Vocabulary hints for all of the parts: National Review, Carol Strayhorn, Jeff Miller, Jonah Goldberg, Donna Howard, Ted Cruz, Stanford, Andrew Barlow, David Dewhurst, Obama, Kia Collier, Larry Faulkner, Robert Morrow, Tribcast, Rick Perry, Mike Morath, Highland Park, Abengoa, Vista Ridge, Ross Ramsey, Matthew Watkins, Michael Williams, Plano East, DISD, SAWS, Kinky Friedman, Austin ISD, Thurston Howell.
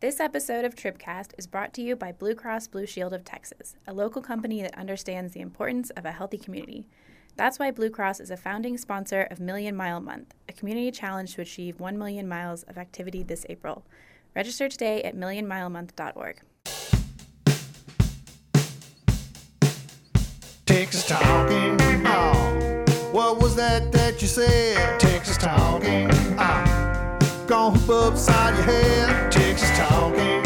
This episode of Tribcast is brought to you by Blue Cross Blue Shield of Texas, a local company that understands the importance of a healthy community. That's why Blue Cross is a founding sponsor of Million Mile Month, a community challenge to achieve 1 million miles of activity this April. Register today at millionmilemonth.org. Texas Talking. Oh, what was that you said? Texas Talking. Gonna hoop upside your head. Texas Talking.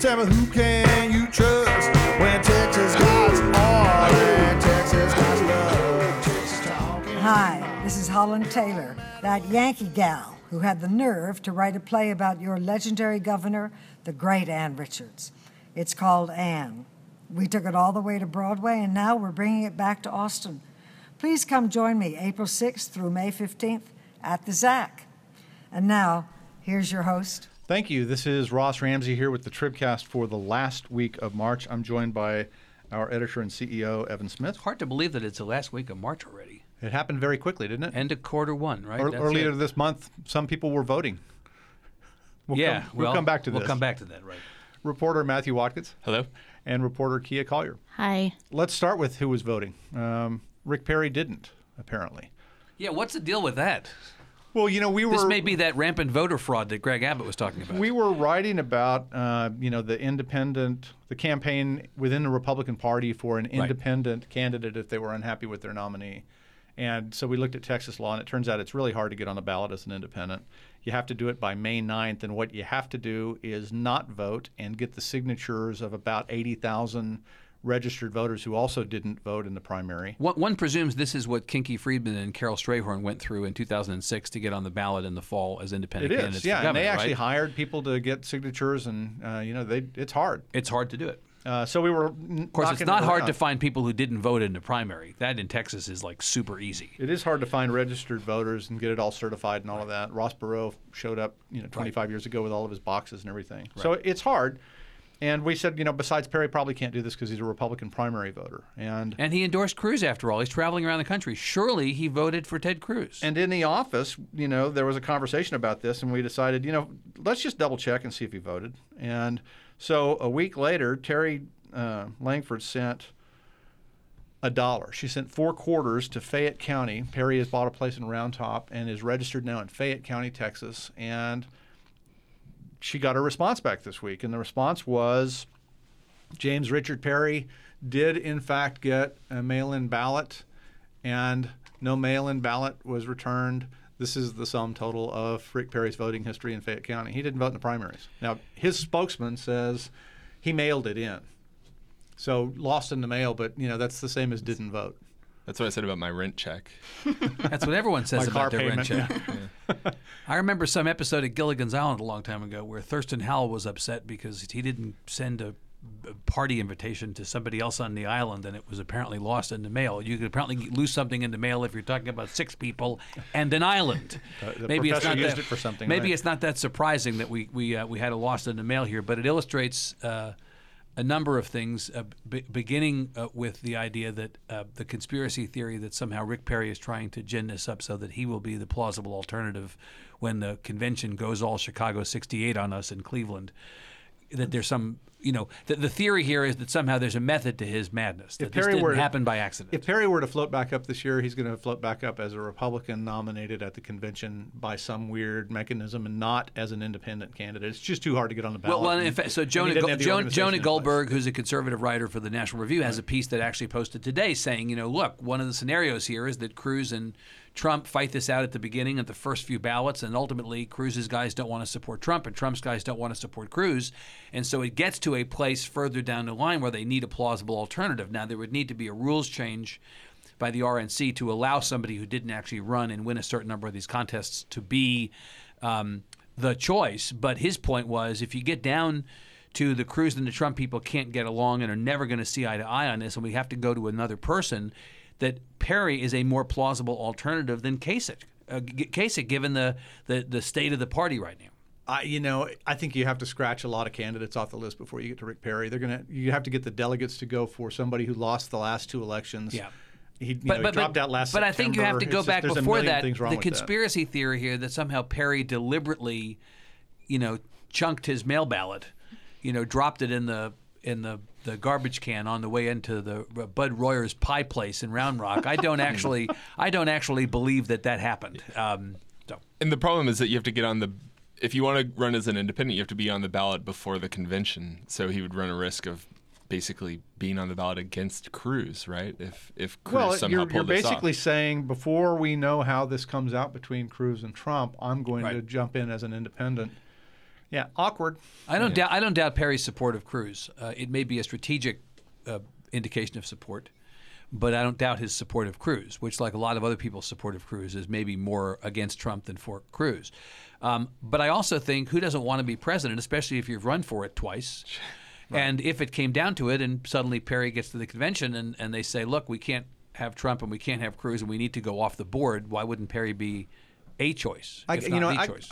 Tell me who can you trust when Texas guys are and Texas guys love. Texas Talking. Hi, this is Holland Taylor, that Yankee gal who had the nerve to write a play about your legendary governor, the great Ann Richards. It's called Ann. We took it all the way to Broadway, and now we're bringing it back to Austin. Please come join me April 6th through May 15th at the Zach. And now, here's your host. Thank you. This is Ross Ramsey here with the Tribcast for the last week of March. I'm joined by our editor and CEO, Evan Smith. Hard to believe that it's the last week of March already. It happened very quickly, didn't it? End of quarter one, right? Earlier this month, some people were voting. We'll come back to that, right. Reporter Matthew Watkins. Hello. And reporter Kia Collier. Hi. Let's start with who was voting. Rick Perry didn't, apparently. Yeah, what's the deal with that? Well, this may be that rampant voter fraud that Greg Abbott was talking about. We were writing about, the campaign within the Republican Party for an independent candidate if they were unhappy with their nominee. And so we looked at Texas law, and it turns out it's really hard to get on the ballot as an independent. You have to do it by May 9th, and what you have to do is not vote and get the signatures of about 80,000 registered voters who also didn't vote in the primary. One presumes this is what Kinky Friedman and Carol Strayhorn went through in 2006 to get on the ballot in the fall as independent candidates. It is, yeah, and they actually hired people to get signatures, and it's hard. It's hard to do it. So we were. Of course, it's not hard to find people who didn't vote in the primary. That in Texas is like super easy. It is hard to find registered voters and get it all certified and all of that. Ross Perot showed up, 25 years ago with all of his boxes and everything. Right. So it's hard. And we said, besides Perry probably can't do this because he's a Republican primary voter. And he endorsed Cruz after all. He's traveling around the country. Surely he voted for Ted Cruz. And in the office, there was a conversation about this, and we decided, let's just double check and see if he voted. And so a week later, Terry Langford sent $1. She sent 4 quarters to Fayette County. Perry has bought a place in Round Top and is registered now in Fayette County, Texas. And she got her response back this week, and the response was James Richard Perry did, in fact, get a mail-in ballot, and no mail-in ballot was returned. This is the sum total of Rick Perry's voting history in Fayette County. He didn't vote in the primaries. Now, his spokesman says he mailed it in, so lost in the mail, but, that's the same as didn't vote. That's what I said about my rent check. That's what everyone says about their rent check. Yeah. I remember some episode at Gilligan's Island a long time ago where Thurston Howell was upset because he didn't send a party invitation to somebody else on the island, and it was apparently lost in the mail. You could apparently lose something in the mail if you're talking about 6 people and an island. It's not that surprising that we had a lost in the mail here, but it illustrates a number of things, beginning with the idea that the conspiracy theory that somehow Rick Perry is trying to gin this up so that he will be the plausible alternative when the convention goes all Chicago 68 on us in Cleveland, that there's some, the theory here is that somehow there's a method to his madness, that this didn't happen by accident. If Perry were to float back up this year, he's going to float back up as a Republican nominated at the convention by some weird mechanism and not as an independent candidate. It's just too hard to get on the ballot. Well, in fact, so Jonah Goldberg, who's a conservative writer for the National Review, has a piece that actually posted today saying, look, one of the scenarios here is that Cruz and Trump fight this out at the beginning at the first few ballots, and ultimately Cruz's guys don't want to support Trump and Trump's guys don't want to support Cruz. And so it gets to a place further down the line where they need a plausible alternative. Now, there would need to be a rules change by the RNC to allow somebody who didn't actually run and win a certain number of these contests to be the choice. But his point was, if you get down to the Cruz and the Trump people can't get along and are never going to see eye to eye on this, and we have to go to another person, that Perry is a more plausible alternative than Kasich given the state of the party right now. I think you have to scratch a lot of candidates off the list before you get to Rick Perry. You have to get the delegates to go for somebody who lost the last 2 elections. Yeah. He dropped out last September. But I think you have to go back before that. The conspiracy theory here that somehow Perry deliberately chunked his mail ballot, you know, dropped it in the garbage can on the way into the Bud Royer's pie place in Round Rock. I don't actually believe that happened. And the problem is that you have to get on the, if you want to run as an independent, you have to be on the ballot before the convention. So he would run a risk of basically being on the ballot against Cruz, right? If Cruz somehow pulled this off. You're basically saying, before we know how this comes out between Cruz and Trump, I'm going to jump in as an independent. Yeah, awkward. I don't doubt Perry's support of Cruz. It may be a strategic indication of support, but I don't doubt his support of Cruz, which, like a lot of other people's support of Cruz, is maybe more against Trump than for Cruz. But I also think, who doesn't want to be president, especially if you've run for it twice? Right. And if it came down to it and suddenly Perry gets to the convention and they say, look, we can't have Trump and we can't have Cruz and we need to go off the board, why wouldn't Perry be a choice? Choice.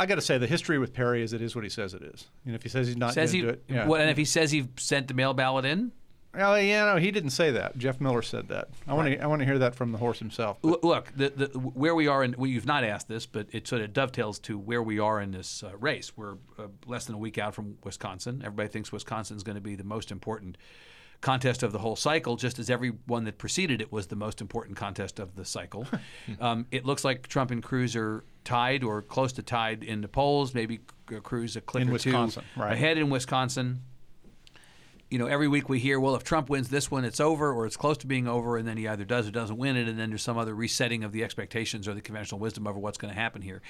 I got to say, the history with Perry is it is what he says it is. And if he says he's not going to do it. Yeah. Well, and if he says he sent the mail ballot in? He didn't say that. Jeff Miller said that. I want to hear that from the horse himself. But. Look, where we are, you've not asked this, but it sort of dovetails to where we are in this race. We're less than a week out from Wisconsin. Everybody thinks Wisconsin's going to be the most important contest of the whole cycle, just as every one that preceded it was the most important contest of the cycle. It looks like Trump and Cruz are tied or close to tied in the polls, maybe Cruz a click or two ahead in Wisconsin. You know, every week we hear, well, if Trump wins this one, it's over, or it's close to being over, and then he either does or doesn't win it, and then there's some other resetting of the expectations or the conventional wisdom over what's going to happen here.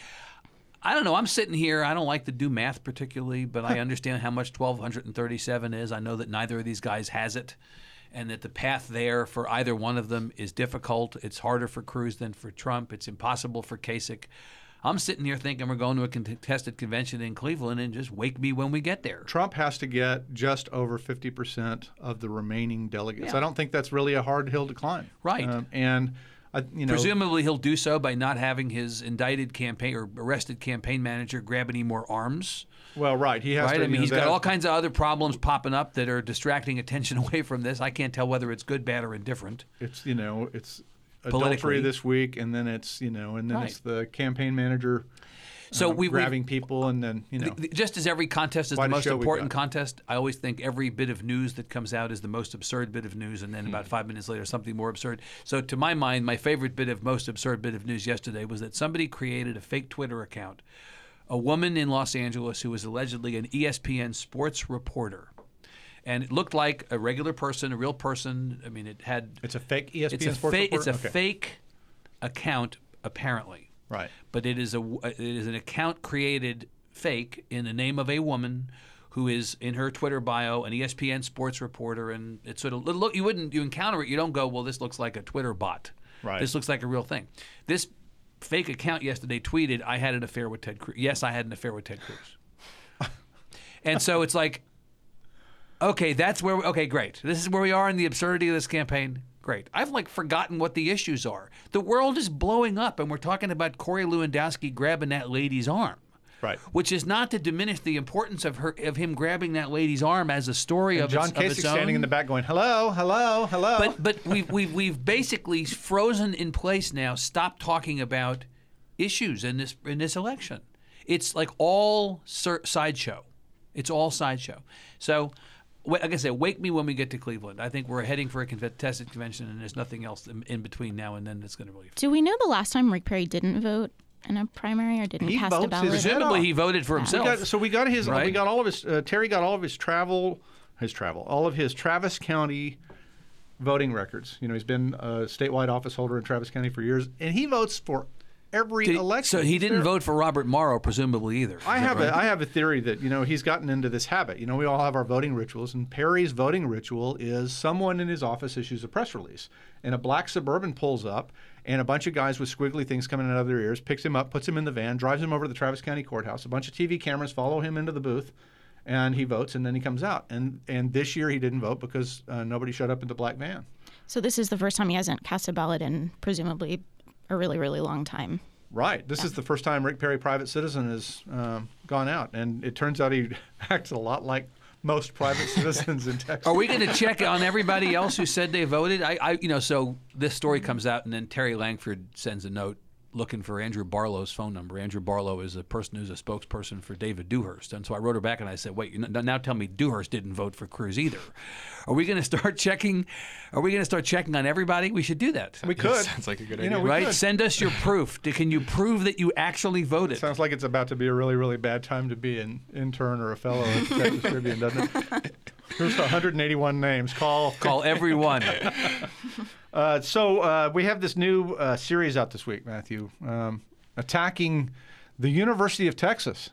I don't know. I'm sitting here. I don't like to do math particularly, but I understand how much 1,237 is. I know that neither of these guys has it, and that the path there for either one of them is difficult. It's harder for Cruz than for Trump. It's impossible for Kasich. I'm sitting here thinking we're going to a contested convention in Cleveland, and just wake me when we get there. Trump has to get just over 50% of the remaining delegates. Yeah. I don't think that's really a hard hill to climb. Right. Presumably he'll do so by not having his indicted campaign or arrested campaign manager grab any more arms. Well, right. He has to. I mean, he's got all kinds of other problems popping up that are distracting attention away from this. I can't tell whether it's good, bad, or indifferent. It's adultery this week, and then it's the campaign manager grabbing people, and then just as every contest is the most important contest, I always think every bit of news that comes out is the most absurd bit of news, and then about 5 minutes later something more absurd. So to my mind, my favorite most absurd bit of news yesterday was that somebody created a fake Twitter account, a woman in Los Angeles who was allegedly an ESPN sports reporter. And it looked like a regular person, a real person. I mean, it had... It's a fake ESPN sports reporter? It's a fake account, apparently. Right. But it is an account created fake in the name of a woman who is, in her Twitter bio, an ESPN sports reporter. And it's sort of... Look, you encounter it, you don't go, well, this looks like a Twitter bot. Right. This looks like a real thing. This fake account yesterday tweeted, I had an affair with Ted Cruz. Yes, I had an affair with Ted Cruz. And so it's like... Okay, that's where. Okay, great. This is where we are in the absurdity of this campaign. Great. I've forgotten what the issues are. The world is blowing up, and we're talking about Corey Lewandowski grabbing that lady's arm, right? Which is not to diminish the importance of him grabbing that lady's arm as a story of its own. John Kasich standing in the back going, "Hello, hello, hello." But we've basically frozen in place now. Stop talking about issues in this election. It's like all sideshow. It's all sideshow. So. Like I say, wake me when we get to Cleveland. I think we're heading for a contested convention, and there's nothing else in between now and then that's going to really... Do we know the last time Rick Perry didn't vote in a primary or didn't cast a ballot? Presumably he voted for himself. Terry got all of his travel, all of his Travis County voting records. He's been a statewide office holder in Travis County for years, and he votes for every election. So he didn't vote for Robert Morrow, presumably, either. I have a theory that, he's gotten into this habit. We all have our voting rituals, and Perry's voting ritual is someone in his office issues a press release, and a black Suburban pulls up, and a bunch of guys with squiggly things coming out of their ears picks him up, puts him in the van, drives him over to the Travis County Courthouse. A bunch of TV cameras follow him into the booth, and he votes, and then he comes out. And this year he didn't vote because nobody showed up in the black van. So this is the first time he hasn't cast a ballot in, presumably, a really, really long time. Right. This is the first time Rick Perry, private citizen, has gone out. And it turns out he acts a lot like most private citizens in Texas. Are we going to check on everybody else who said they voted? So this story comes out, and then Terry Langford sends a note looking for Andrew Barlow's phone number. Andrew Barlow is a person who's a spokesperson for David Dewhurst. And so I wrote her back and I said, wait, now tell me Dewhurst didn't vote for Cruz either. Are we going to start checking? Are we going to start checking on everybody? We should do that. We could. Sounds like a good idea. Right? Send us your proof. Can you prove that you actually voted? It sounds like it's about to be a really, really bad time to be an intern or a fellow at the Texas Tribune, doesn't it? Here's 181 names. Call everyone. So we have this new series out this week, Matthew, attacking the University of Texas.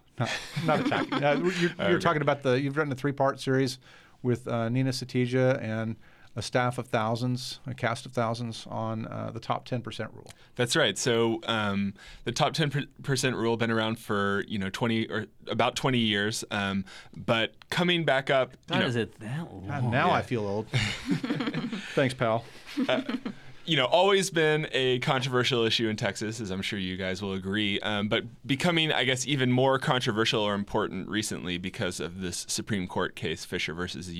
Not attacking. You're talking about you've written a three-part series with Nina Satija and a staff of thousands, a cast of thousands on the top 10% rule. That's right. So the top 10% rule been around for 20 or about 20 years, but coming back up. Is it that long? Now yeah. I feel old. Thanks, pal. Always been a controversial issue in Texas, as I'm sure you guys will agree, but becoming, I guess, even more controversial or important recently because of this Supreme Court case, Fisher versus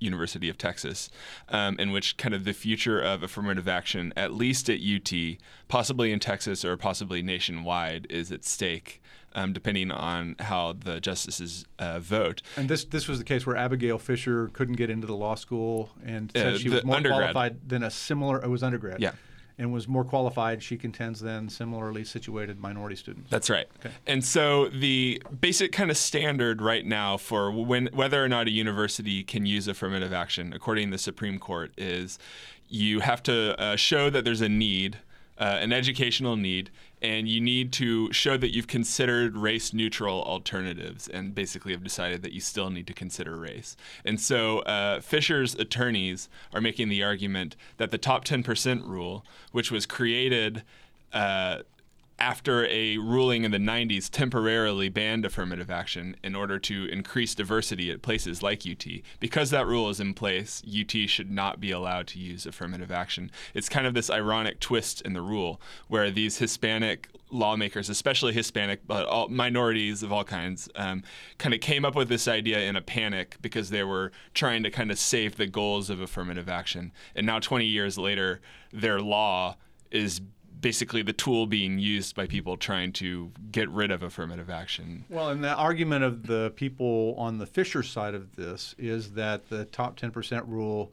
University of Texas, in which kind of the future of affirmative action, at least at UT, possibly in Texas or possibly nationwide, is at stake. Depending on how the justices vote. And this was the case where Abigail Fisher couldn't get into the law school and said she was more qualified than a similar – it was undergrad. Yeah. And was more qualified, she contends, than similarly situated minority students. That's right. Okay. And so the basic kind of standard right now for whether or not a university can use affirmative action, according to the Supreme Court, is you have to show that there's a need – an educational need, and you need to show that you've considered race-neutral alternatives and basically have decided that you still need to consider race. And so Fisher's attorneys are making the argument that the top 10% rule, which was created after a ruling in the 90s temporarily banned affirmative action in order to increase diversity at places like UT. Because that rule is in place, UT should not be allowed to use affirmative action. It's kind of this ironic twist in the rule where these Hispanic lawmakers, especially Hispanic, but all minorities of all kinds, kind of came up with this idea in a panic because they were trying to kind of save the goals of affirmative action. And now 20 years later, their law is basically the tool being used by people trying to get rid of affirmative action. Well, and the argument of the people on the Fisher side of this is that the top 10% rule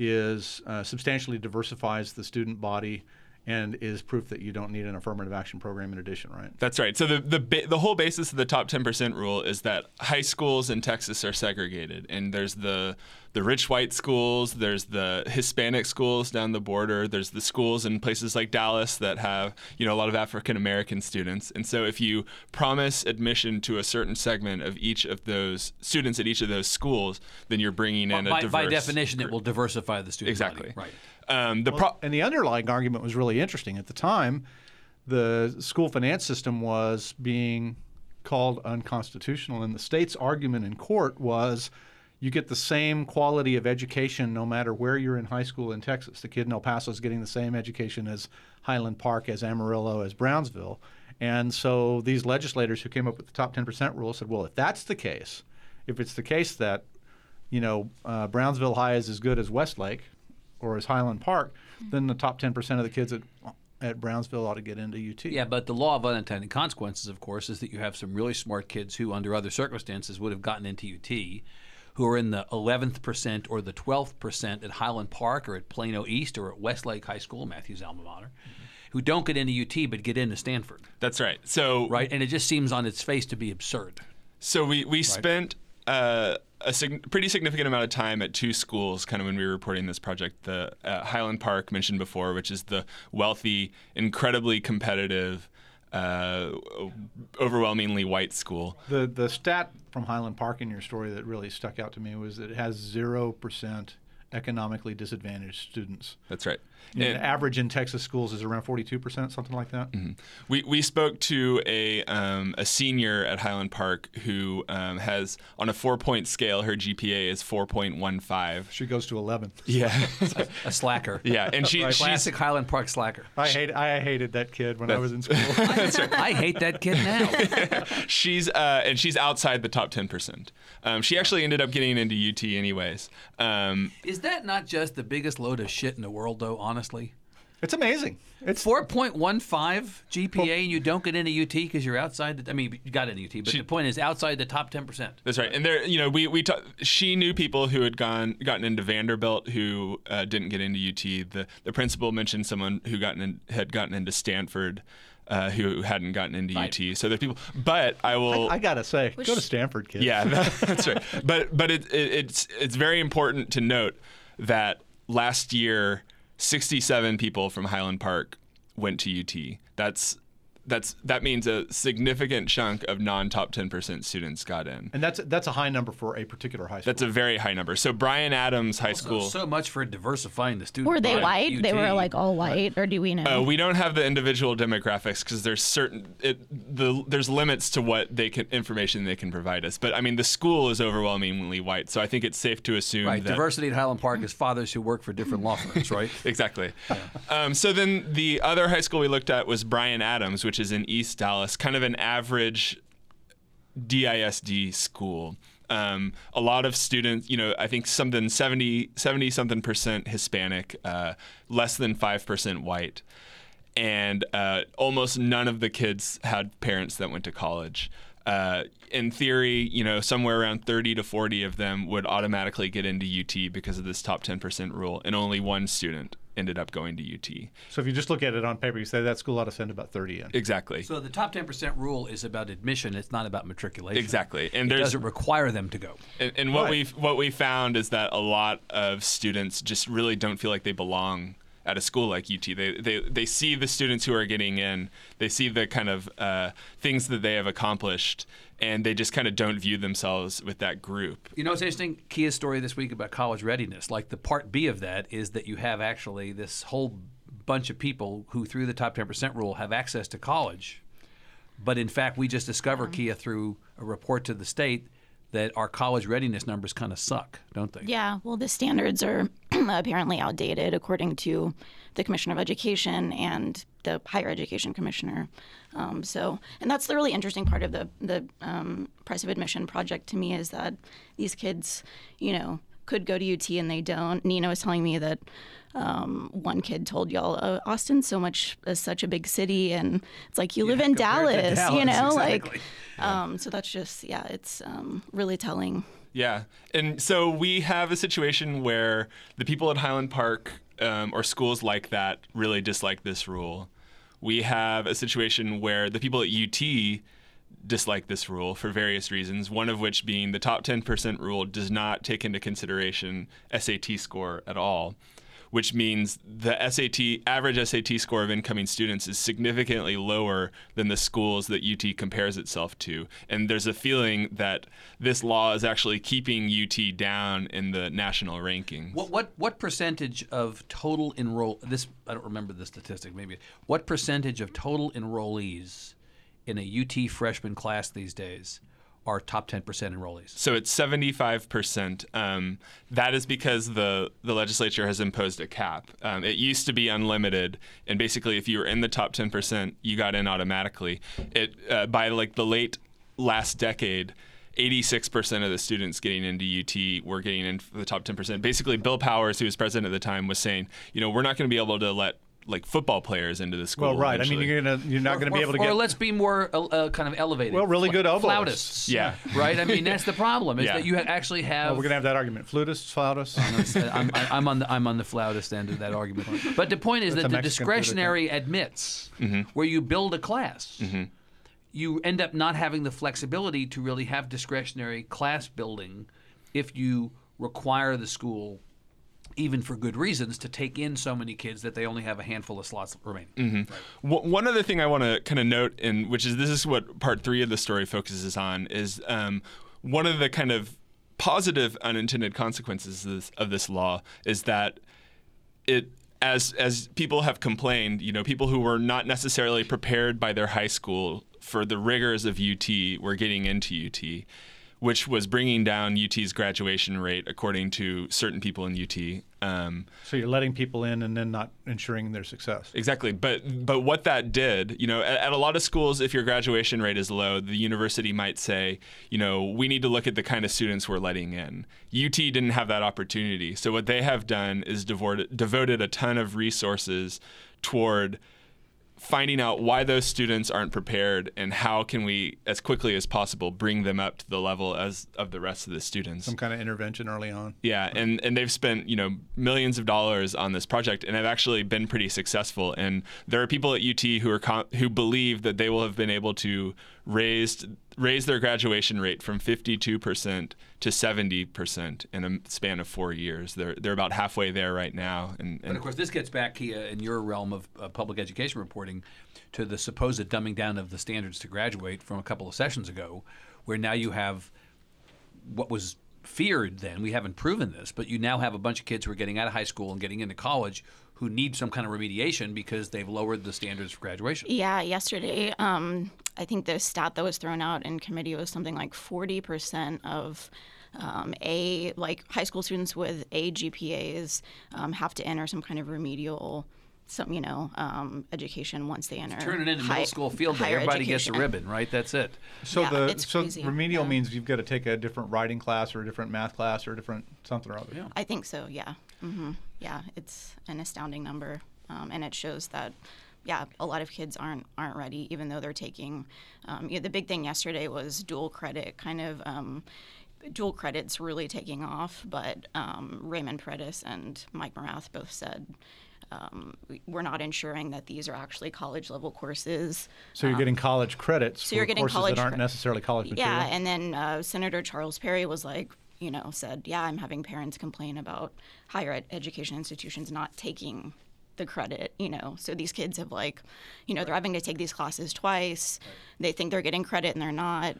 is substantially diversifies the student body and is proof that you don't need an affirmative action program in addition, right? That's right. So the whole basis of the top 10% rule is that high schools in Texas are segregated, and there's the rich white schools, there's the Hispanic schools down the border, there's the schools in places like Dallas that have, a lot of African American students. And so if you promise admission to a certain segment of each of those students at each of those schools, then you're bringing in a diverse by definition group. It will diversify the student body. Right. And the underlying argument was really interesting. At the time, the school finance system was being called unconstitutional, and the state's argument in court was you get the same quality of education no matter where you're in high school in Texas. The kid in El Paso is getting the same education as Highland Park, as Amarillo, as Brownsville. And so these legislators who came up with the top 10% rule said, well, if that's the case, if it's the case that, Brownsville High is as good as Westlake or as Highland Park, then the top 10% of the kids at Brownsville ought to get into UT. Yeah, but the law of unintended consequences, of course, is that you have some really smart kids who, under other circumstances, would have gotten into UT, who are in the 11th percent or the 12th percent at Highland Park or at Plano East or at Westlake High School, Matthew's alma mater, who don't get into UT but get into Stanford. That's right. So right, and it just seems on its face to be absurd. So we spent pretty significant amount of time at two schools kind of when we were reporting this project, the Highland Park mentioned before, which is the wealthy, incredibly competitive, overwhelmingly white school. The stat from Highland Park in your story that really stuck out to me was that it has 0% economically disadvantaged students. That's right. The average in Texas schools is around 42%, something like that. Mm-hmm. We spoke to a senior at Highland Park who has, on a 4-point scale, her GPA is 4.15. She goes to 11. Yeah, a slacker. Yeah, and she's classic Highland Park slacker. I hated that kid when I was in school. I hate that kid now. She's outside the top 10%. She actually ended up getting into UT anyways. Is that not just the biggest load of shit in the world, though? Honestly, It's amazing. It's 4.15 GPA, and you don't get into UT because you're outside. I mean, you got into UT, but the point is outside the top 10%. That's right. And there, you know, she knew people who had gotten into Vanderbilt who didn't get into UT. The principal mentioned someone who had gotten into Stanford. Who hadn't gotten into UT. So there are people, but I gotta say, go to Stanford, kids. Yeah, that's right. But it's very important to note that last year, 67 people from Highland Park went to UT. That means a significant chunk of non-top 10% students got in. And that's a high number for a particular high school. That's a very high number. So Bryan Adams High School. So much for diversifying the student. Were they white? UT. They were like all white, or do we know? We don't have the individual demographics because there's there's limits to what information they can provide us. But I mean, the school is overwhelmingly white, so I think it's safe to assume that diversity at Highland Park is fathers who work for different law firms, right? Exactly. Yeah. So then the other high school we looked at was Bryan Adams, which is in East Dallas, kind of an average DISD school. A lot of students, you know, I think something 70-something% Hispanic, less than 5% white. And almost none of the kids had parents that went to college. In theory, you know, somewhere around 30 to 40 of them would automatically get into UT because of this top 10% rule, and only one student ended up going to UT. So if you just look at it on paper, you say that school ought to send about 30 in. Exactly. So the top 10% rule is about admission. It's not about matriculation. Exactly. And it doesn't require them to go. And what we found is that a lot of students just really don't feel like they belong at a school like UT. They see the students who are getting in. They see the kind of things that they have accomplished, and they just kind of don't view themselves with that group. You know, it's interesting, Kia's story this week about college readiness. Like, the part B of that is that you have actually this whole bunch of people who, through the top 10% rule, have access to college. But in fact, we just discovered, Kia, through a report to the state, that our college readiness numbers kind of suck, don't they? Yeah, well, the standards are apparently outdated, according to the Commissioner of Education and the Higher Education Commissioner. And that's the really interesting part of the Price of Admission project to me, is that these kids, you know, could go to UT and they don't. Nina was telling me that one kid told y'all, Austin's such a big city, and it's like, you live in Dallas, you know, exactly. So that's just, it's really telling. Yeah, and so we have a situation where the people at Highland Park or schools like that really dislike this rule. We have a situation where the people at UT dislike this rule for various reasons, one of which being the top 10% rule does not take into consideration SAT score at all, which means the average SAT score of incoming students is significantly lower than the schools that UT compares itself to. And there's a feeling that this law is actually keeping UT down in the national rankings. What percentage of total I don't remember the statistic, maybe. What percentage of total enrollees in a UT freshman class these days are top 10% enrollees? So it's 75%. That is because the legislature has imposed a cap. It used to be unlimited, and basically if you were in the top 10%, you got in automatically. By like the late last decade, 86% of the students getting into UT were getting in the top 10%. Basically, Bill Powers, who was president at the time, was saying, you know, we're not going to be able to let football players into the school. Well, right. Eventually. I mean, you're not going to be able to get. Or let's be more kind of elevated. Well, really good oboists. Flautists. Yeah. Right. I mean, that's the problem. Is that you actually have. Well, we're going to have that argument. Flutists, flautists. I'm on the flautist end of that argument. But the point is that the discretionary admits, where you build a class, you end up not having the flexibility to really have discretionary class building, if you require the school, even for good reasons, to take in so many kids that they only have a handful of slots remaining. Mm-hmm. Right. One other thing I want to kind of note, and which is this is what part 3 of the story focuses on, is one of the kind of positive unintended consequences of this law is that it, as people have complained, you know, people who were not necessarily prepared by their high school for the rigors of UT were getting into UT, which was bringing down UT's graduation rate, according to certain people in UT. So you're letting people in and then not ensuring their success. Exactly. But what that did, you know, at a lot of schools, if your graduation rate is low, the university might say, you know, we need to look at the kind of students we're letting in. UT didn't have that opportunity. So what they have done is devoted a ton of resources toward finding out why those students aren't prepared and how can we, as quickly as possible, bring them up to the level as of the rest of the students. Some kind of intervention early on. Yeah, right. And they've spent, you know, millions of dollars on this project and have actually been pretty successful. And there are people at UT who believe that they will have been able to raise their graduation rate from 52% to 70% in a span of 4 years. They're about halfway there right now. But of course, this gets back, Kia, in your realm of public education reporting, to the supposed dumbing down of the standards to graduate from a couple of sessions ago, where now you have what was feared then. We haven't proven this, but you now have a bunch of kids who are getting out of high school and getting into college who need some kind of remediation because they've lowered the standards for graduation. Yeah, yesterday, I think the stat that was thrown out in committee was something like 40% of high school students with A GPAs have to enter some kind of remedial, education once they enter. It's turning into middle school field day. Everybody gets a ribbon, right? That's it. So yeah, remedial means you've got to take a different writing class or a different math class or a different something or other. Yeah. I think so. Yeah. Mm-hmm. Yeah, it's an astounding number, and it shows that. Yeah, a lot of kids aren't ready, even though they're taking. The big thing yesterday was dual credit, kind of dual credits really taking off. But Raymond Paredes and Mike Morath both said we're not ensuring that these are actually college-level courses. So you're getting college credits for courses that aren't necessarily college material. Yeah, and then Senator Charles Perry was like, said, yeah, I'm having parents complain about higher education institutions not taking the credit, so these kids have they're having to take these classes twice. Right. They think they're getting credit and they're not.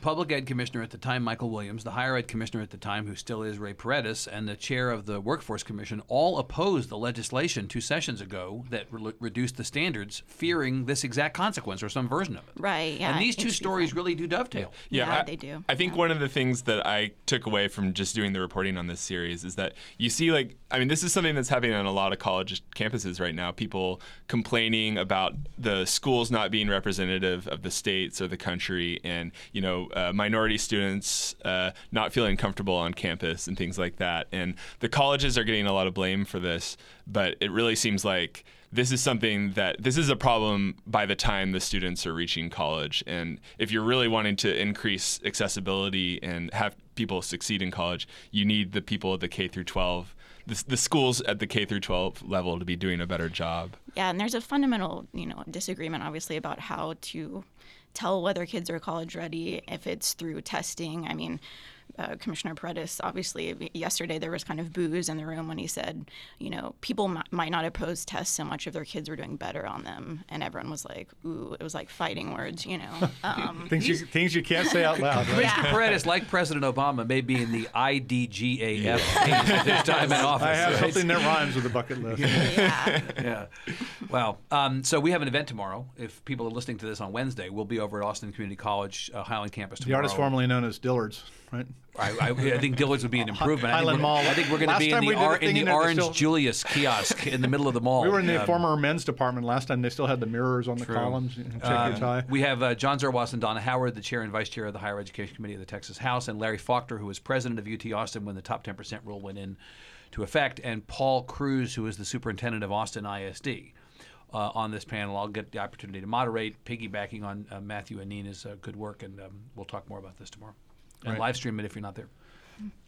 Public ed commissioner at the time, Michael Williams, the higher ed commissioner at the time, who still is Ray Paredes, and the chair of the Workforce Commission all opposed the legislation 2 sessions ago that reduced the standards, fearing this exact consequence or some version of it. Right. Yeah. And these two stories really do dovetail. Yeah, they do. I think one of the things that I took away from just doing the reporting on this series is that you see, this is something that's happening on a lot of college campuses right now, people complaining about the schools not being representative of the states or the country, and minority students not feeling comfortable on campus and things like that. And the colleges are getting a lot of blame for this, but it really seems like this is a problem by the time the students are reaching college. And if you're really wanting to increase accessibility and have people succeed in college, you need the people at the K-12. The schools at the K-12 level to be doing a better job. Yeah, and there's a fundamental, disagreement, obviously, about how to tell whether kids are college ready, if it's through testing. I mean, Commissioner Paredes, obviously, yesterday there was kind of booze in the room when he said, people might not oppose tests so much if their kids were doing better on them. And everyone was like, ooh, it was like fighting words, things you can't say out loud. Right? Commissioner Paredes, like President Obama, may be in the IDGAF at this time in office. I have something that rhymes with a bucket list. Yeah. Wow. So we have an event tomorrow. If people are listening to this on Wednesday, we'll be over at Austin Community College Highland campus tomorrow. The artist formerly known as Dillard's, right? I think Dillard's would be an improvement. Highland Mall. I think we're going to be in the Orange Julius kiosk in the middle of the mall. We were in the former men's department last time. They still had the mirrors on the columns. We have John Zerwas and Donna Howard, the chair and vice chair of the Higher Education Committee of the Texas House, and Larry Faulkner, who was president of UT Austin when the top 10% rule went into effect, and Paul Cruz, who is the superintendent of Austin ISD. On this panel. I'll get the opportunity to moderate, piggybacking on Matthew and Nina's good work, and we'll talk more about this tomorrow. And live stream it if you're not there.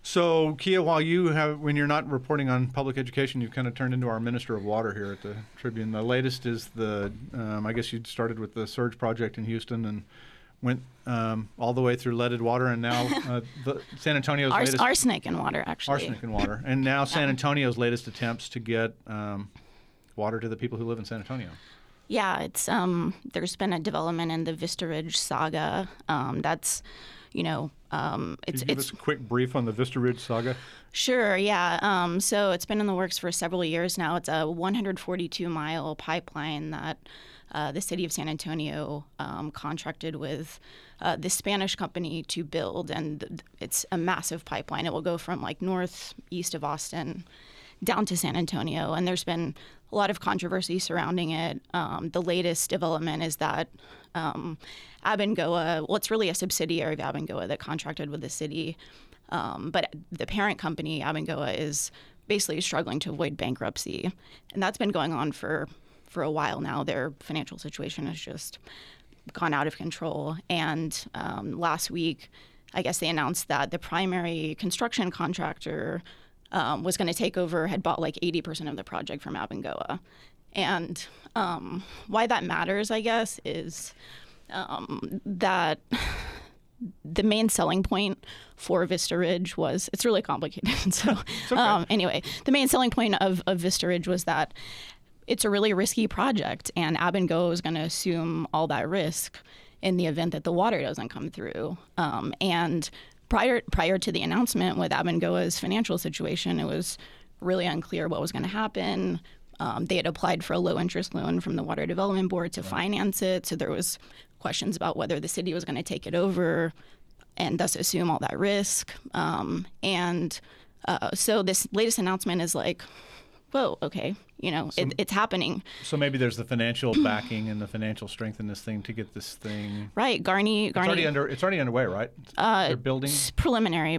So, Kia, when you're not reporting on public education, you've kind of turned into our minister of water here at the Tribune. The latest is I guess you started with the surge project in Houston and went all the way through leaded water, and now San Antonio's latest... Arsenic in water, actually. Arsenic in water. And now San Antonio's latest attempts to get water to the people who live in San Antonio. Yeah, there's been a development in the Vista Ridge saga. That's you know, it's... Can you give us a quick brief on the Vista Ridge saga? Sure, yeah. So it's been in the works for several years now. It's a 142-mile pipeline that the city of San Antonio contracted with this Spanish company to build, and it's a massive pipeline. It will go from, like, northeast of Austin down to San Antonio, and there's been a lot of controversy surrounding it. The latest development is that Abengoa, well, it's really a subsidiary of Abengoa that contracted with the city, but the parent company, Abengoa, is basically struggling to avoid bankruptcy, and that's been going on for a while now. Their financial situation has just gone out of control, and last week, I guess they announced that the primary construction contractor was going to take over, had bought like 80% of the project from Abengoa. And why that matters, I guess, is that the main selling point for Vista Ridge was, it's really complicated. So okay. Anyway, the main selling point of Vista Ridge was that it's a really risky project, and Abengoa is going to assume all that risk in the event that the water doesn't come through. And Prior to the announcement, with Abengoa's financial situation, it was really unclear what was going to happen. They had applied for a low-interest loan from the Water Development Board to finance it, so there was questions about whether the city was going to take it over and thus assume all that risk. So this latest announcement is like, whoa, okay, you know, so, it's happening. So maybe there's the financial backing and the financial strength in this thing to get this thing right. Garney, it's already underway, right? They're building. Preliminary,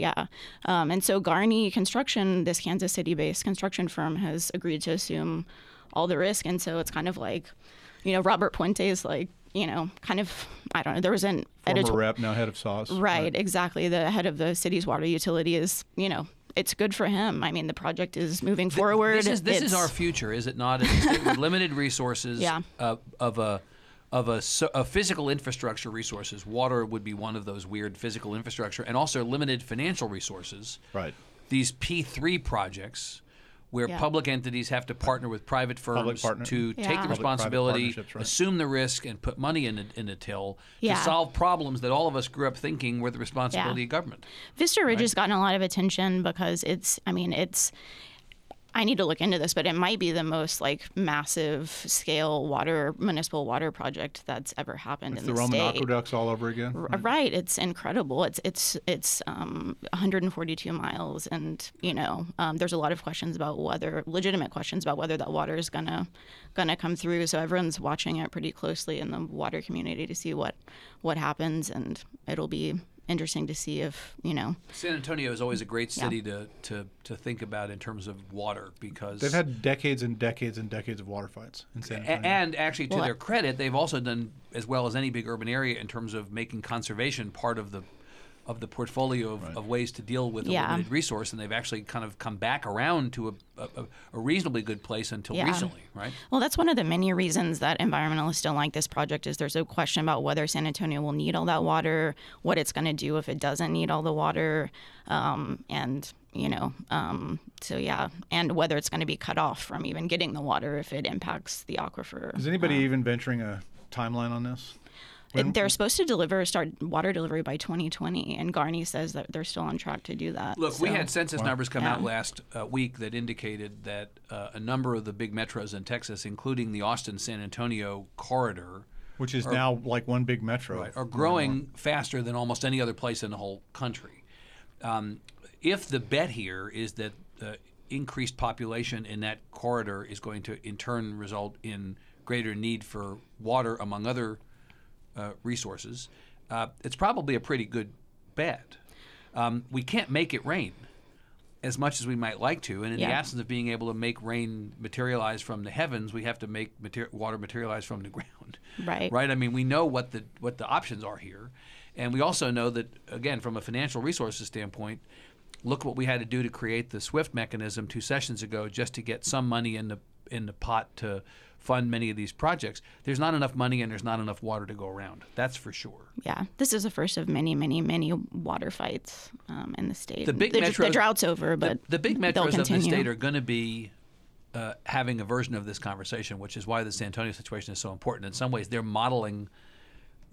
yeah. And so Garney Construction, this Kansas City-based construction firm, has agreed to assume all the risk, and so it's kind of like, you know, Robert Puente's like, you know, kind of, I don't know, there was an former rep, now head of SAWS. Right, exactly. The head of the city's water utility is, you know, it's good for him. I mean, the project is moving forward. This is our future, is it not? It's limited resources of a physical infrastructure resources. Water would be one of those weird physical infrastructure, and also limited financial resources. Right. These P3 projects where public entities have to partner with private firms to take the responsibility, assume the risk, and put money in the till to solve problems that all of us grew up thinking were the responsibility of government. Vista Ridge has gotten a lot of attention because I need to look into this, but it might be the most like massive scale municipal water project that's ever happened in the state. It's the Roman aqueducts all over again. Right. It's incredible. It's 142 miles, and you know, there's a lot of legitimate questions about whether that water is gonna come through. So everyone's watching it pretty closely in the water community to see what happens, and it'll be interesting to see if, you know. San Antonio is always a great city to think about in terms of water, because they've had decades and decades and decades of water fights in San Antonio. And actually, to their credit, they've also done as well as any big urban area in terms of making conservation part of the portfolio of ways to deal with a limited resource, and they've actually kind of come back around to a reasonably good place until recently, right? Well, that's one of the many reasons that environmentalists don't like this project, is there's a question about whether San Antonio will need all that water, what it's going to do if it doesn't need all the water, and, you know, and whether it's going to be cut off from even getting the water if it impacts the aquifer. Is anybody even venturing a timeline on this? They're supposed to start water delivery by 2020, and Garney says that they're still on track to do that. Look, we had census numbers come out last week that indicated that a number of the big metros in Texas, including the Austin-San Antonio corridor, which is now like one big metro, are growing faster than almost any other place in the whole country. If the bet here is that increased population in that corridor is going to in turn result in greater need for water, among other resources, it's probably a pretty good bet. We can't make it rain as much as we might like to, and in the absence of being able to make rain materialize from the heavens, we have to make water materialize from the ground. Right? I mean, we know what the options are here, and we also know that, again, from a financial resources standpoint, look what we had to do to create the SWIFT mechanism 2 sessions ago just to get some money in the pot to fund many of these projects. There's not enough money, and there's not enough water to go around. That's for sure. Yeah, this is the first of many, many, many water fights in the state. The drought's over, but the big metros of the state are going to be having a version of this conversation, which is why the San Antonio situation is so important. In some ways, they're modeling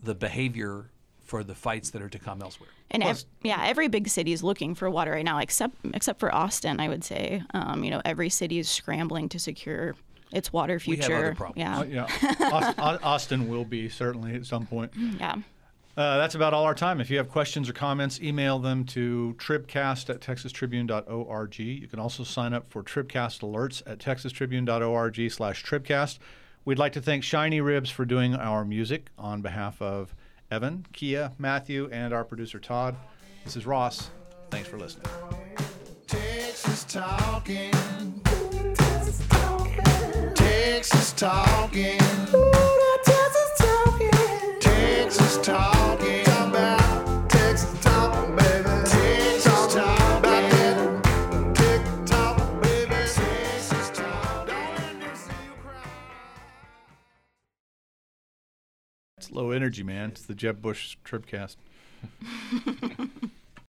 the behavior for the fights that are to come elsewhere. And every big city is looking for water right now, except for Austin, I would say. Every city is scrambling to secure its water future. We have other problems. Yeah. Austin will be certainly at some point. Yeah. That's about all our time. If you have questions or comments, email them to tribcast@texastribune.org. You can also sign up for Tribcast alerts at texastribune.org/Tribcast. We'd like to thank Shiny Ribs for doing our music on behalf of Evan, Kia, Matthew, and our producer Todd. This is Ross. Thanks for listening. Texas Talking. Texas Talking. Texas Talking. Texas Talking. Talk about Texas Talking, baby. Texas Talking. About that Texas Talking, baby. Texas Talking. Don't let me see you cry. It's low energy, man. It's the Jeb Bush Tribcast.